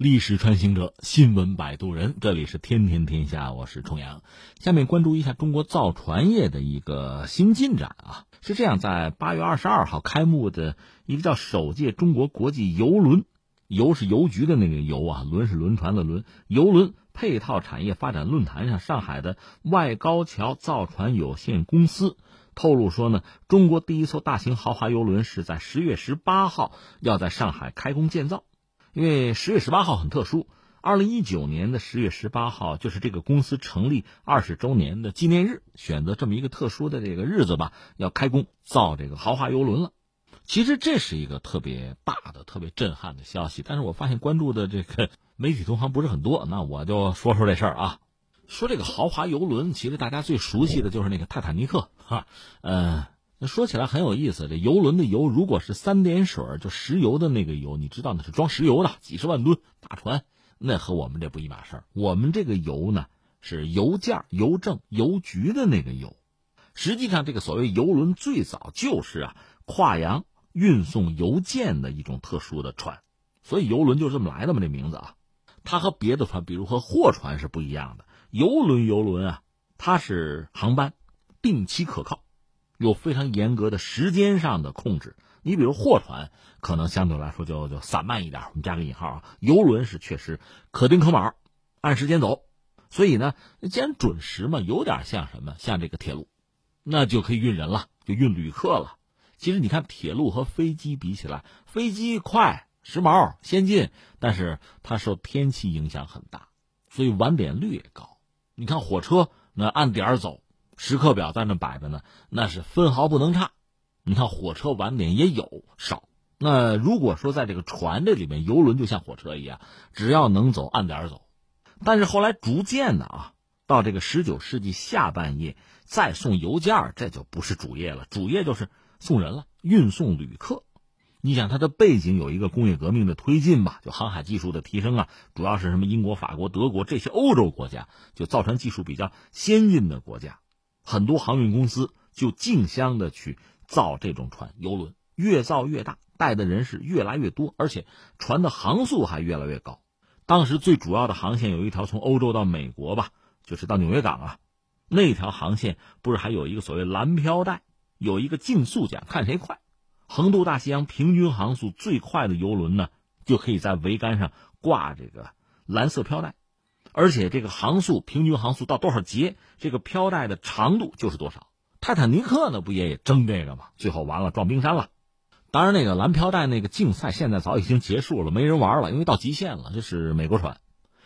历史穿行者，新闻摆渡人，这里是天天天下，我是重阳。下面关注一下中国造船业的一个新进展啊，是这样，在8月22号开幕的一个叫首届中国国际邮轮，邮是邮局的那个邮啊，轮是轮船的轮，邮轮配套产业发展论坛上，上海的外高桥造船有限公司透露说呢，中国第一艘大型豪华邮轮是在10月18号要在上海开工建造。因为10月18号很特殊，2019 年的10月18号就是这个公司成立20周年的纪念日，选择这么一个特殊的这个日子吧，要开工造这个豪华邮轮了。其实这是一个特别大的、特别震撼的消息，但是我发现关注的这个媒体同行不是很多，那我就说说这事儿啊。说这个豪华邮轮，其实大家最熟悉的就是那个泰坦尼克哈，说起来很有意思，这邮轮的油如果是三点水，就石油的那个油，你知道那是装石油的，几十万吨大船，那和我们这不一码事儿。我们这个油呢是邮件、邮政、邮局的那个邮。实际上这个所谓邮轮最早就是跨洋运送邮件的一种特殊的船，所以邮轮就这么来的嘛，这名字啊。它和别的船，比如和货船是不一样的。邮轮它是航班定期可靠，有非常严格的时间上的控制。你比如货船可能相对来说就散漫一点，我们加个引号啊。邮轮是确实可丁可卯，按时间走。所以呢，既然准时嘛，有点像什么，像这个铁路，那就可以运人了，就运旅客了。其实你看铁路和飞机比起来，飞机快、时髦、先进，但是它受天气影响很大，所以晚点率也高。你看火车那按点走，时刻表在那摆着呢，那是分毫不能差。你看火车晚点也有少，那如果说在这个船这里面，邮轮就像火车一样，只要能走按点走。但是后来逐渐的到这个19世纪下半叶，再送邮件这就不是主业了，主业就是送人了，运送旅客。你想它的背景有一个工业革命的推进吧，就航海技术的提升啊，主要是什么英国、法国、德国这些欧洲国家，就造船技术比较先进的国家，很多航运公司就竞相的去造这种船，邮轮越造越大，带的人是越来越多，而且船的航速还越来越高。当时最主要的航线有一条从欧洲到美国吧，就是到纽约港啊，那条航线不是还有一个所谓蓝飘带，有一个竞速奖，看谁快。横渡大西洋平均航速最快的邮轮呢，就可以在桅杆上挂这个蓝色飘带，而且这个航速平均航速到多少节，这个飘带的长度就是多少。泰坦尼克呢不也争这个吗？最后完了撞冰山了。当然那个蓝飘带那个竞赛现在早已经结束了，没人玩了，因为到极限了。这是美国船，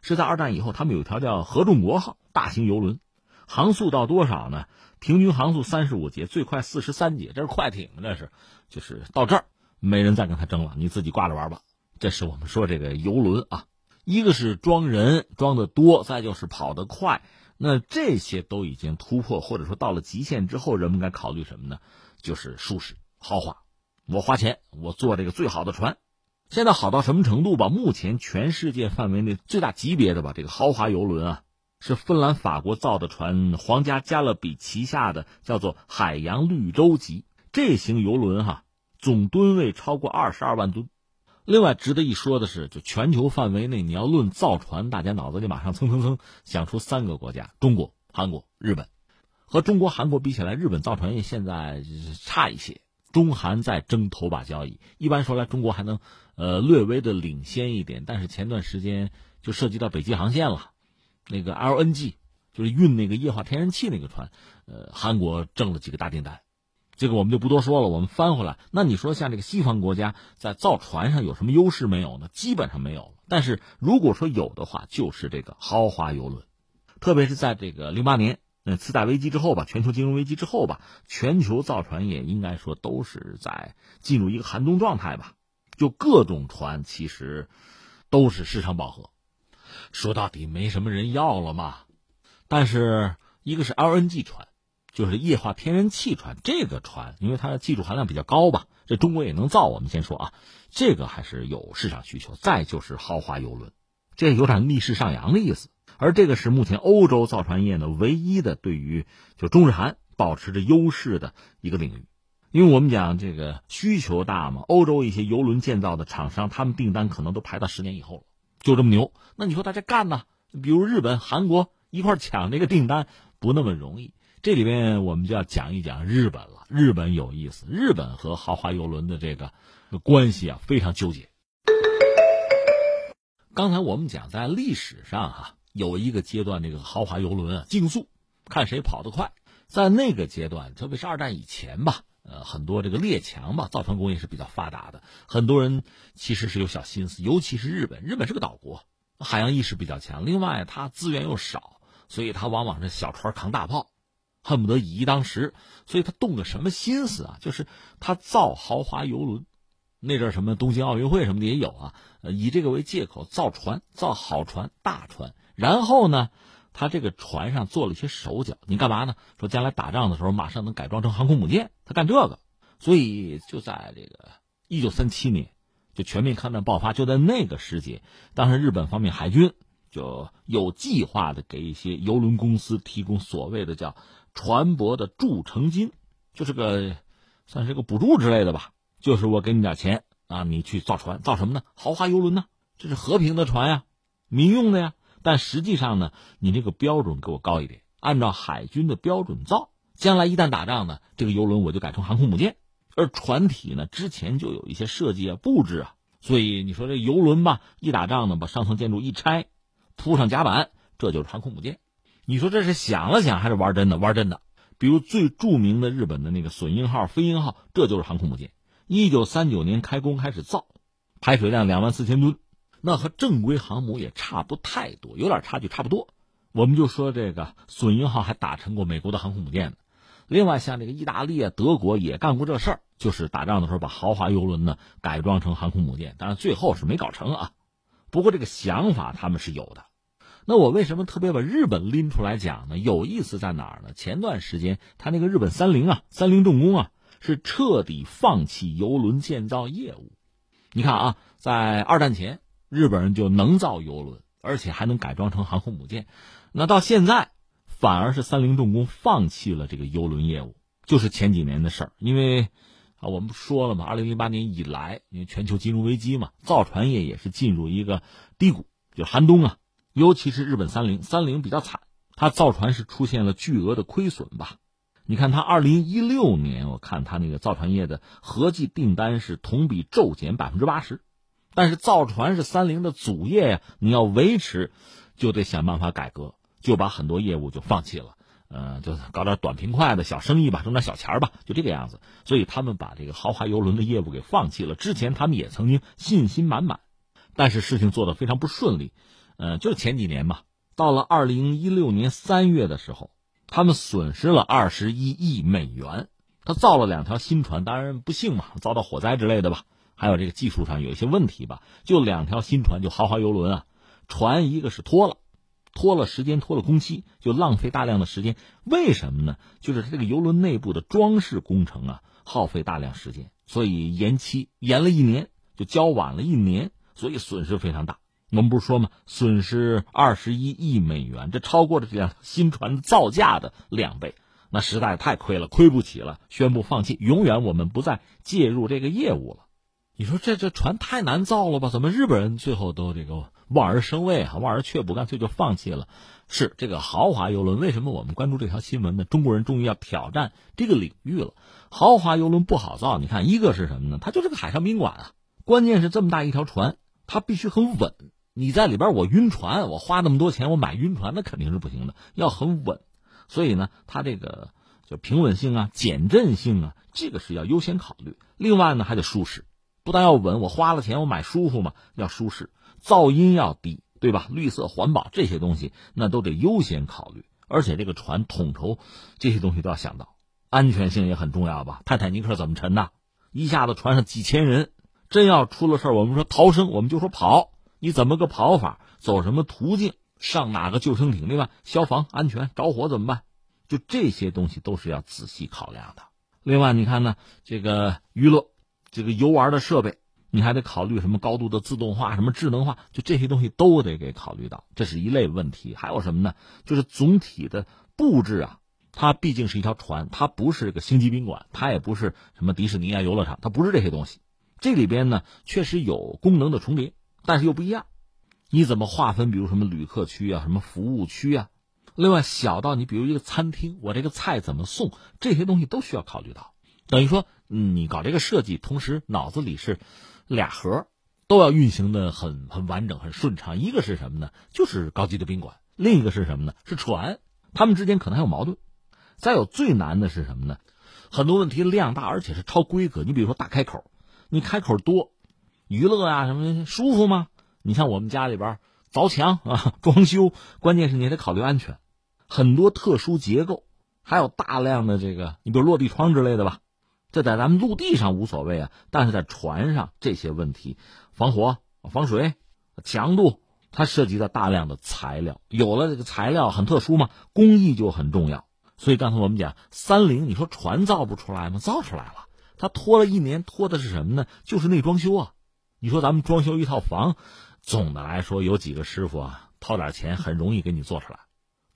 是在二战以后他们有一条叫合众国号大型邮轮，航速到多少呢？平均航速35节，最快43节，这是快艇，这是就是到这儿没人再跟他争了，你自己挂着玩吧。这是我们说这个邮轮啊，一个是装人装得多，再就是跑得快，那这些都已经突破或者说到了极限之后，人们该考虑什么呢？就是舒适豪华，我花钱我坐这个最好的船。现在好到什么程度吧？目前全世界范围内最大级别的吧，这个豪华邮轮是芬兰、法国造的船，皇家加勒比旗下的叫做海洋绿洲级，这型邮轮总吨位超过22万吨。另外值得一说的是，就全球范围内你要论造船，大家脑子里马上蹭蹭蹭想出三个国家，中国、韩国、日本。和中国、韩国比起来，日本造船业现在差一些，中韩在争头把交椅。一般说来，中国还能略微的领先一点，但是前段时间就涉及到北极航线了，那个 LNG 就是运那个液化天然气那个船，韩国挣了几个大订单，这个我们就不多说了。我们翻回来，那你说像这个西方国家在造船上有什么优势没有呢？基本上没有，但是如果说有的话，就是这个豪华邮轮。特别是在这个08年次贷危机之后吧，全球金融危机之后吧，全球造船业应该说都是在进入一个寒冬状态吧，就各种船其实都是市场饱和，说到底没什么人要了嘛。但是一个是 LNG 船，就是液化天然气船，这个船因为它的技术含量比较高吧，这中国也能造，我们先说这个还是有市场需求。再就是豪华邮轮，这有点逆势上扬的意思，而这个是目前欧洲造船业呢唯一的对于就中日韩保持着优势的一个领域。因为我们讲这个需求大嘛，欧洲一些邮轮建造的厂商，他们订单可能都排到10年以后了，就这么牛。那你说大家干呢？比如日本、韩国一块抢这个订单不那么容易。这里面我们就要讲一讲日本了。日本有意思，日本和豪华邮轮的这个关系啊非常纠结。刚才我们讲在历史上有一个阶段这个豪华邮轮竞速，看谁跑得快。在那个阶段，特别是二战以前吧，很多这个列强吧，造船工业是比较发达的，很多人其实是有小心思，尤其是日本。日本是个岛国，海洋意识比较强，另外它资源又少，所以它往往是小船扛大炮，恨不得以一当十。所以他动个什么心思啊，就是他造豪华游轮。那阵什么东京奥运会什么的也有啊，以这个为借口造船，造好船大船，然后呢他这个船上做了一些手脚。你干嘛呢？说将来打仗的时候马上能改装成航空母舰，他干这个。所以就在这个1937年就全面抗战爆发，就在那个时节，当时日本方面海军就有计划的给一些邮轮公司提供所谓的叫船舶的助成金，就是个算是个补助之类的吧，就是我给你点钱啊，你去造船，造什么呢？豪华邮轮呢，这是和平的船呀，民用的呀，但实际上呢你这个标准给我高一点，按照海军的标准造，将来一旦打仗呢，这个邮轮我就改成航空母舰。而船体呢之前就有一些设计啊布置啊，所以你说这邮轮吧，一打仗呢把上层建筑一拆，铺上甲板，这就是航空母舰。你说这是想了想还是玩真的？玩真的。比如最著名的日本的那个隼鹰号、飞鹰号，这就是航空母舰。1939年开工开始造，排水量24000吨，那和正规航母也差不太多，有点差距，差不多。我们就说这个隼鹰号还打沉过美国的航空母舰呢。另外像这个意大利啊、德国也干过这事儿，就是打仗的时候把豪华邮轮呢改装成航空母舰，当然最后是没搞成啊。不过这个想法他们是有的。那我为什么特别把日本拎出来讲呢？有意思在哪儿呢？前段时间他那个日本三菱重工是彻底放弃邮轮建造业务。你看啊，在二战前日本人就能造邮轮，而且还能改装成航空母舰，那到现在反而是三菱重工放弃了这个邮轮业务，就是前几年的事儿。因为我们说了嘛，2008年以来，因为全球金融危机嘛，造船业也是进入一个低谷，就是寒冬啊。尤其是日本三菱比较惨，它造船是出现了巨额的亏损吧。你看它2016年，我看它那个造船业的合计订单是同比骤减 80%， 但是造船是三菱的主业呀，你要维持就得想办法改革，就把很多业务就放弃了。就搞点短平快的小生意吧，挣点小钱吧，就这个样子。所以他们把这个豪华邮轮的业务给放弃了。之前他们也曾经信心满满，但是事情做得非常不顺利。就是前几年吧，到了2016年3月的时候，他们损失了21亿美元。他造了2条新船，当然不幸嘛，遭到火灾之类的吧，还有这个技术上有一些问题吧，就2条新船，就豪华邮轮船一个是拖了时间，拖了工期，就浪费大量的时间。为什么呢？就是这个邮轮内部的装饰工程耗费大量时间，所以延了1年，就交晚了1年，所以损失非常大。我们不是说吗？损失21亿美元，这超过了这辆新船造价的2倍，那实在太亏了，亏不起了，宣布放弃，永远我们不再介入这个业务了。你说这船太难造了吧？怎么日本人最后都这个望而生畏望而却步，干脆就放弃了。是这个豪华邮轮，为什么我们关注这条新闻呢？中国人终于要挑战这个领域了。豪华邮轮不好造，你看一个是什么呢？它就是个海上宾馆关键是这么大一条船，它必须很稳。你在里边我晕船，我花那么多钱我买晕船，那肯定是不行的，要很稳。所以呢，它这个就平稳性减震性这个是要优先考虑。另外呢，还得舒适。不但要稳，我花了钱我买舒服嘛，要舒适，噪音要低，对吧？绿色环保这些东西那都得优先考虑，而且这个船统筹这些东西都要想到，安全性也很重要吧。泰坦尼克怎么沉呢？一下子船上几千人，真要出了事儿，我们说逃生，我们就说跑，你怎么个跑法，走什么途径，上哪个救生艇，另外消防安全，着火怎么办，就这些东西都是要仔细考量的。另外你看呢，这个娱乐这个游玩的设备，你还得考虑什么高度的自动化，什么智能化，就这些东西都得给考虑到，这是一类问题。还有什么呢？就是总体的布置它毕竟是一条船，它不是个星级宾馆，它也不是什么迪士尼游乐场，它不是这些东西。这里边呢确实有功能的重叠，但是又不一样。你怎么划分比如什么旅客区啊，什么服务区啊，另外小到你比如一个餐厅，我这个菜怎么送，这些东西都需要考虑到。等于说你搞这个设计，同时脑子里是俩核都要运行的很完整很顺畅。一个是什么呢？就是高级的宾馆。另一个是什么呢？是船，他们之间可能还有矛盾。再有最难的是什么呢？很多问题量大而且是超规格。你比如说大开口，你开口多，娱乐啊什么舒服吗？你像我们家里边凿墙啊装修，关键是你得考虑安全，很多特殊结构，还有大量的这个你比如落地窗之类的吧，这在咱们陆地上无所谓啊，但是在船上这些问题，防火、防水、强度，它涉及到大量的材料。有了这个材料很特殊嘛，工艺就很重要。所以刚才我们讲30，你说船造不出来吗？造出来了，它拖了一年，拖的是什么呢？就是内装修啊。你说咱们装修一套房，总的来说有几个师傅啊，掏点钱很容易给你做出来，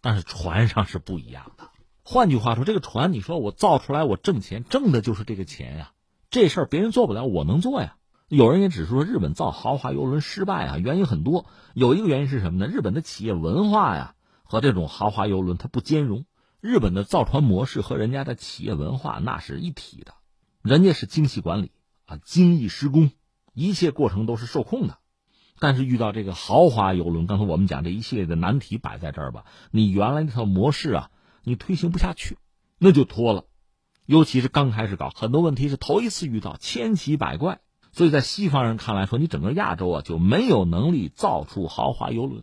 但是船上是不一样的。换句话说，这个船你说我造出来我挣钱，挣的就是这个钱呀。这事儿别人做不了，我能做呀。有人也只是说日本造豪华邮轮失败啊，原因很多。有一个原因是什么呢？日本的企业文化呀和这种豪华邮轮它不兼容。日本的造船模式和人家的企业文化那是一体的。人家是精细管理啊，精益施工，一切过程都是受控的。但是遇到这个豪华邮轮，刚才我们讲这一系列的难题摆在这儿吧，你原来那套模式啊你推行不下去，那就拖了。尤其是刚开始搞，很多问题是头一次遇到，千奇百怪。所以在西方人看来说，你整个亚洲啊就没有能力造出豪华邮轮。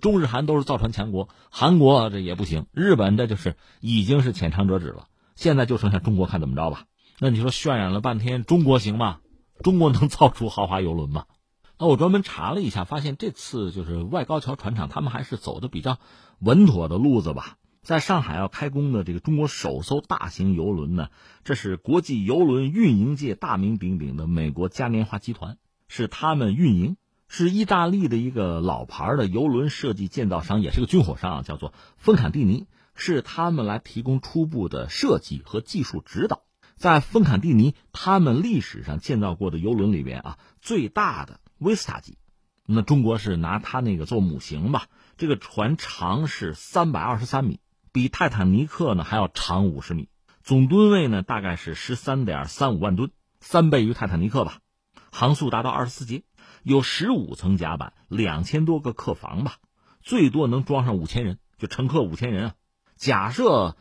中日韩都是造船强国，韩国这也不行，日本这就是已经是浅尝辄止了。现在就剩下中国，看怎么着吧。那你说渲染了半天，中国行吗？中国能造出豪华邮轮吗？那我专门查了一下，发现这次就是外高桥船厂他们还是走的比较稳妥的路子吧。在上海要开工的这个中国首艘大型邮轮呢，这是国际邮轮运营界大名鼎鼎的美国嘉年华集团，是他们运营，是意大利的一个老牌的邮轮设计建造商，也是个军火商啊，叫做芬坎蒂尼，是他们来提供初步的设计和技术指导。在芬坎蒂尼他们历史上建造过的邮轮里边啊，最大的维斯塔级，那中国是拿它那个做母型吧，这个船长是323米。比泰坦尼克呢还要长50米，总吨位呢大概是 13.35 万吨，3倍于泰坦尼克吧。航速达到24节，有15层甲板，2000多个客房吧，最多能装上5000人，就乘客5000人啊。假设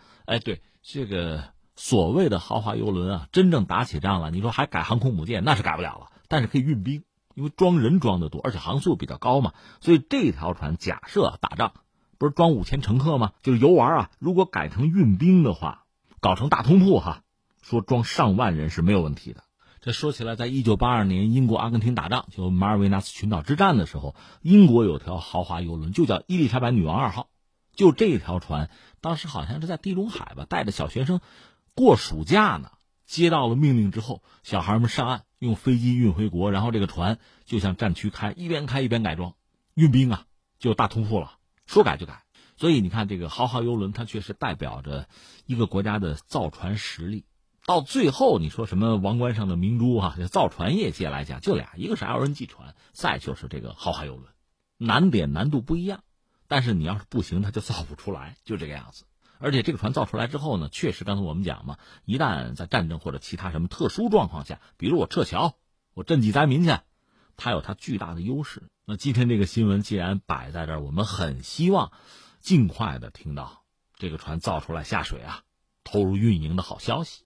对这个所谓的豪华邮轮啊，真正打起仗了，你说还改航空母舰那是改不了了，但是可以运兵，因为装人装得多，而且航速比较高嘛，所以这条船假设打仗。不是装5000乘客吗？就是游玩啊。如果改成运兵的话，搞成大通铺哈，说装上万人是没有问题的。这说起来，在1982年英国阿根廷打仗，就马尔维纳斯群岛之战的时候，英国有条豪华游轮就叫伊丽莎白女王2号，就这条船当时好像是在地中海吧，带着小学生过暑假呢，接到了命令之后，小孩们上岸用飞机运回国，然后这个船就向战区开，一边开一边改装，运兵啊，就大通铺了，说改就改。所以你看这个豪华邮轮它确实代表着一个国家的造船实力。到最后你说什么王冠上的明珠啊，这造船业界来讲就俩，一个是 LNG 船，再就是这个豪华邮轮。难点难度不一样，但是你要是不行它就造不出来，就这个样子。而且这个船造出来之后呢，确实刚才我们讲嘛，一旦在战争或者其他什么特殊状况下，比如我撤侨，我赈济灾民去，它有它巨大的优势。那今天这个新闻既然摆在这儿，我们很希望尽快的听到这个船造出来下水啊，投入运营的好消息。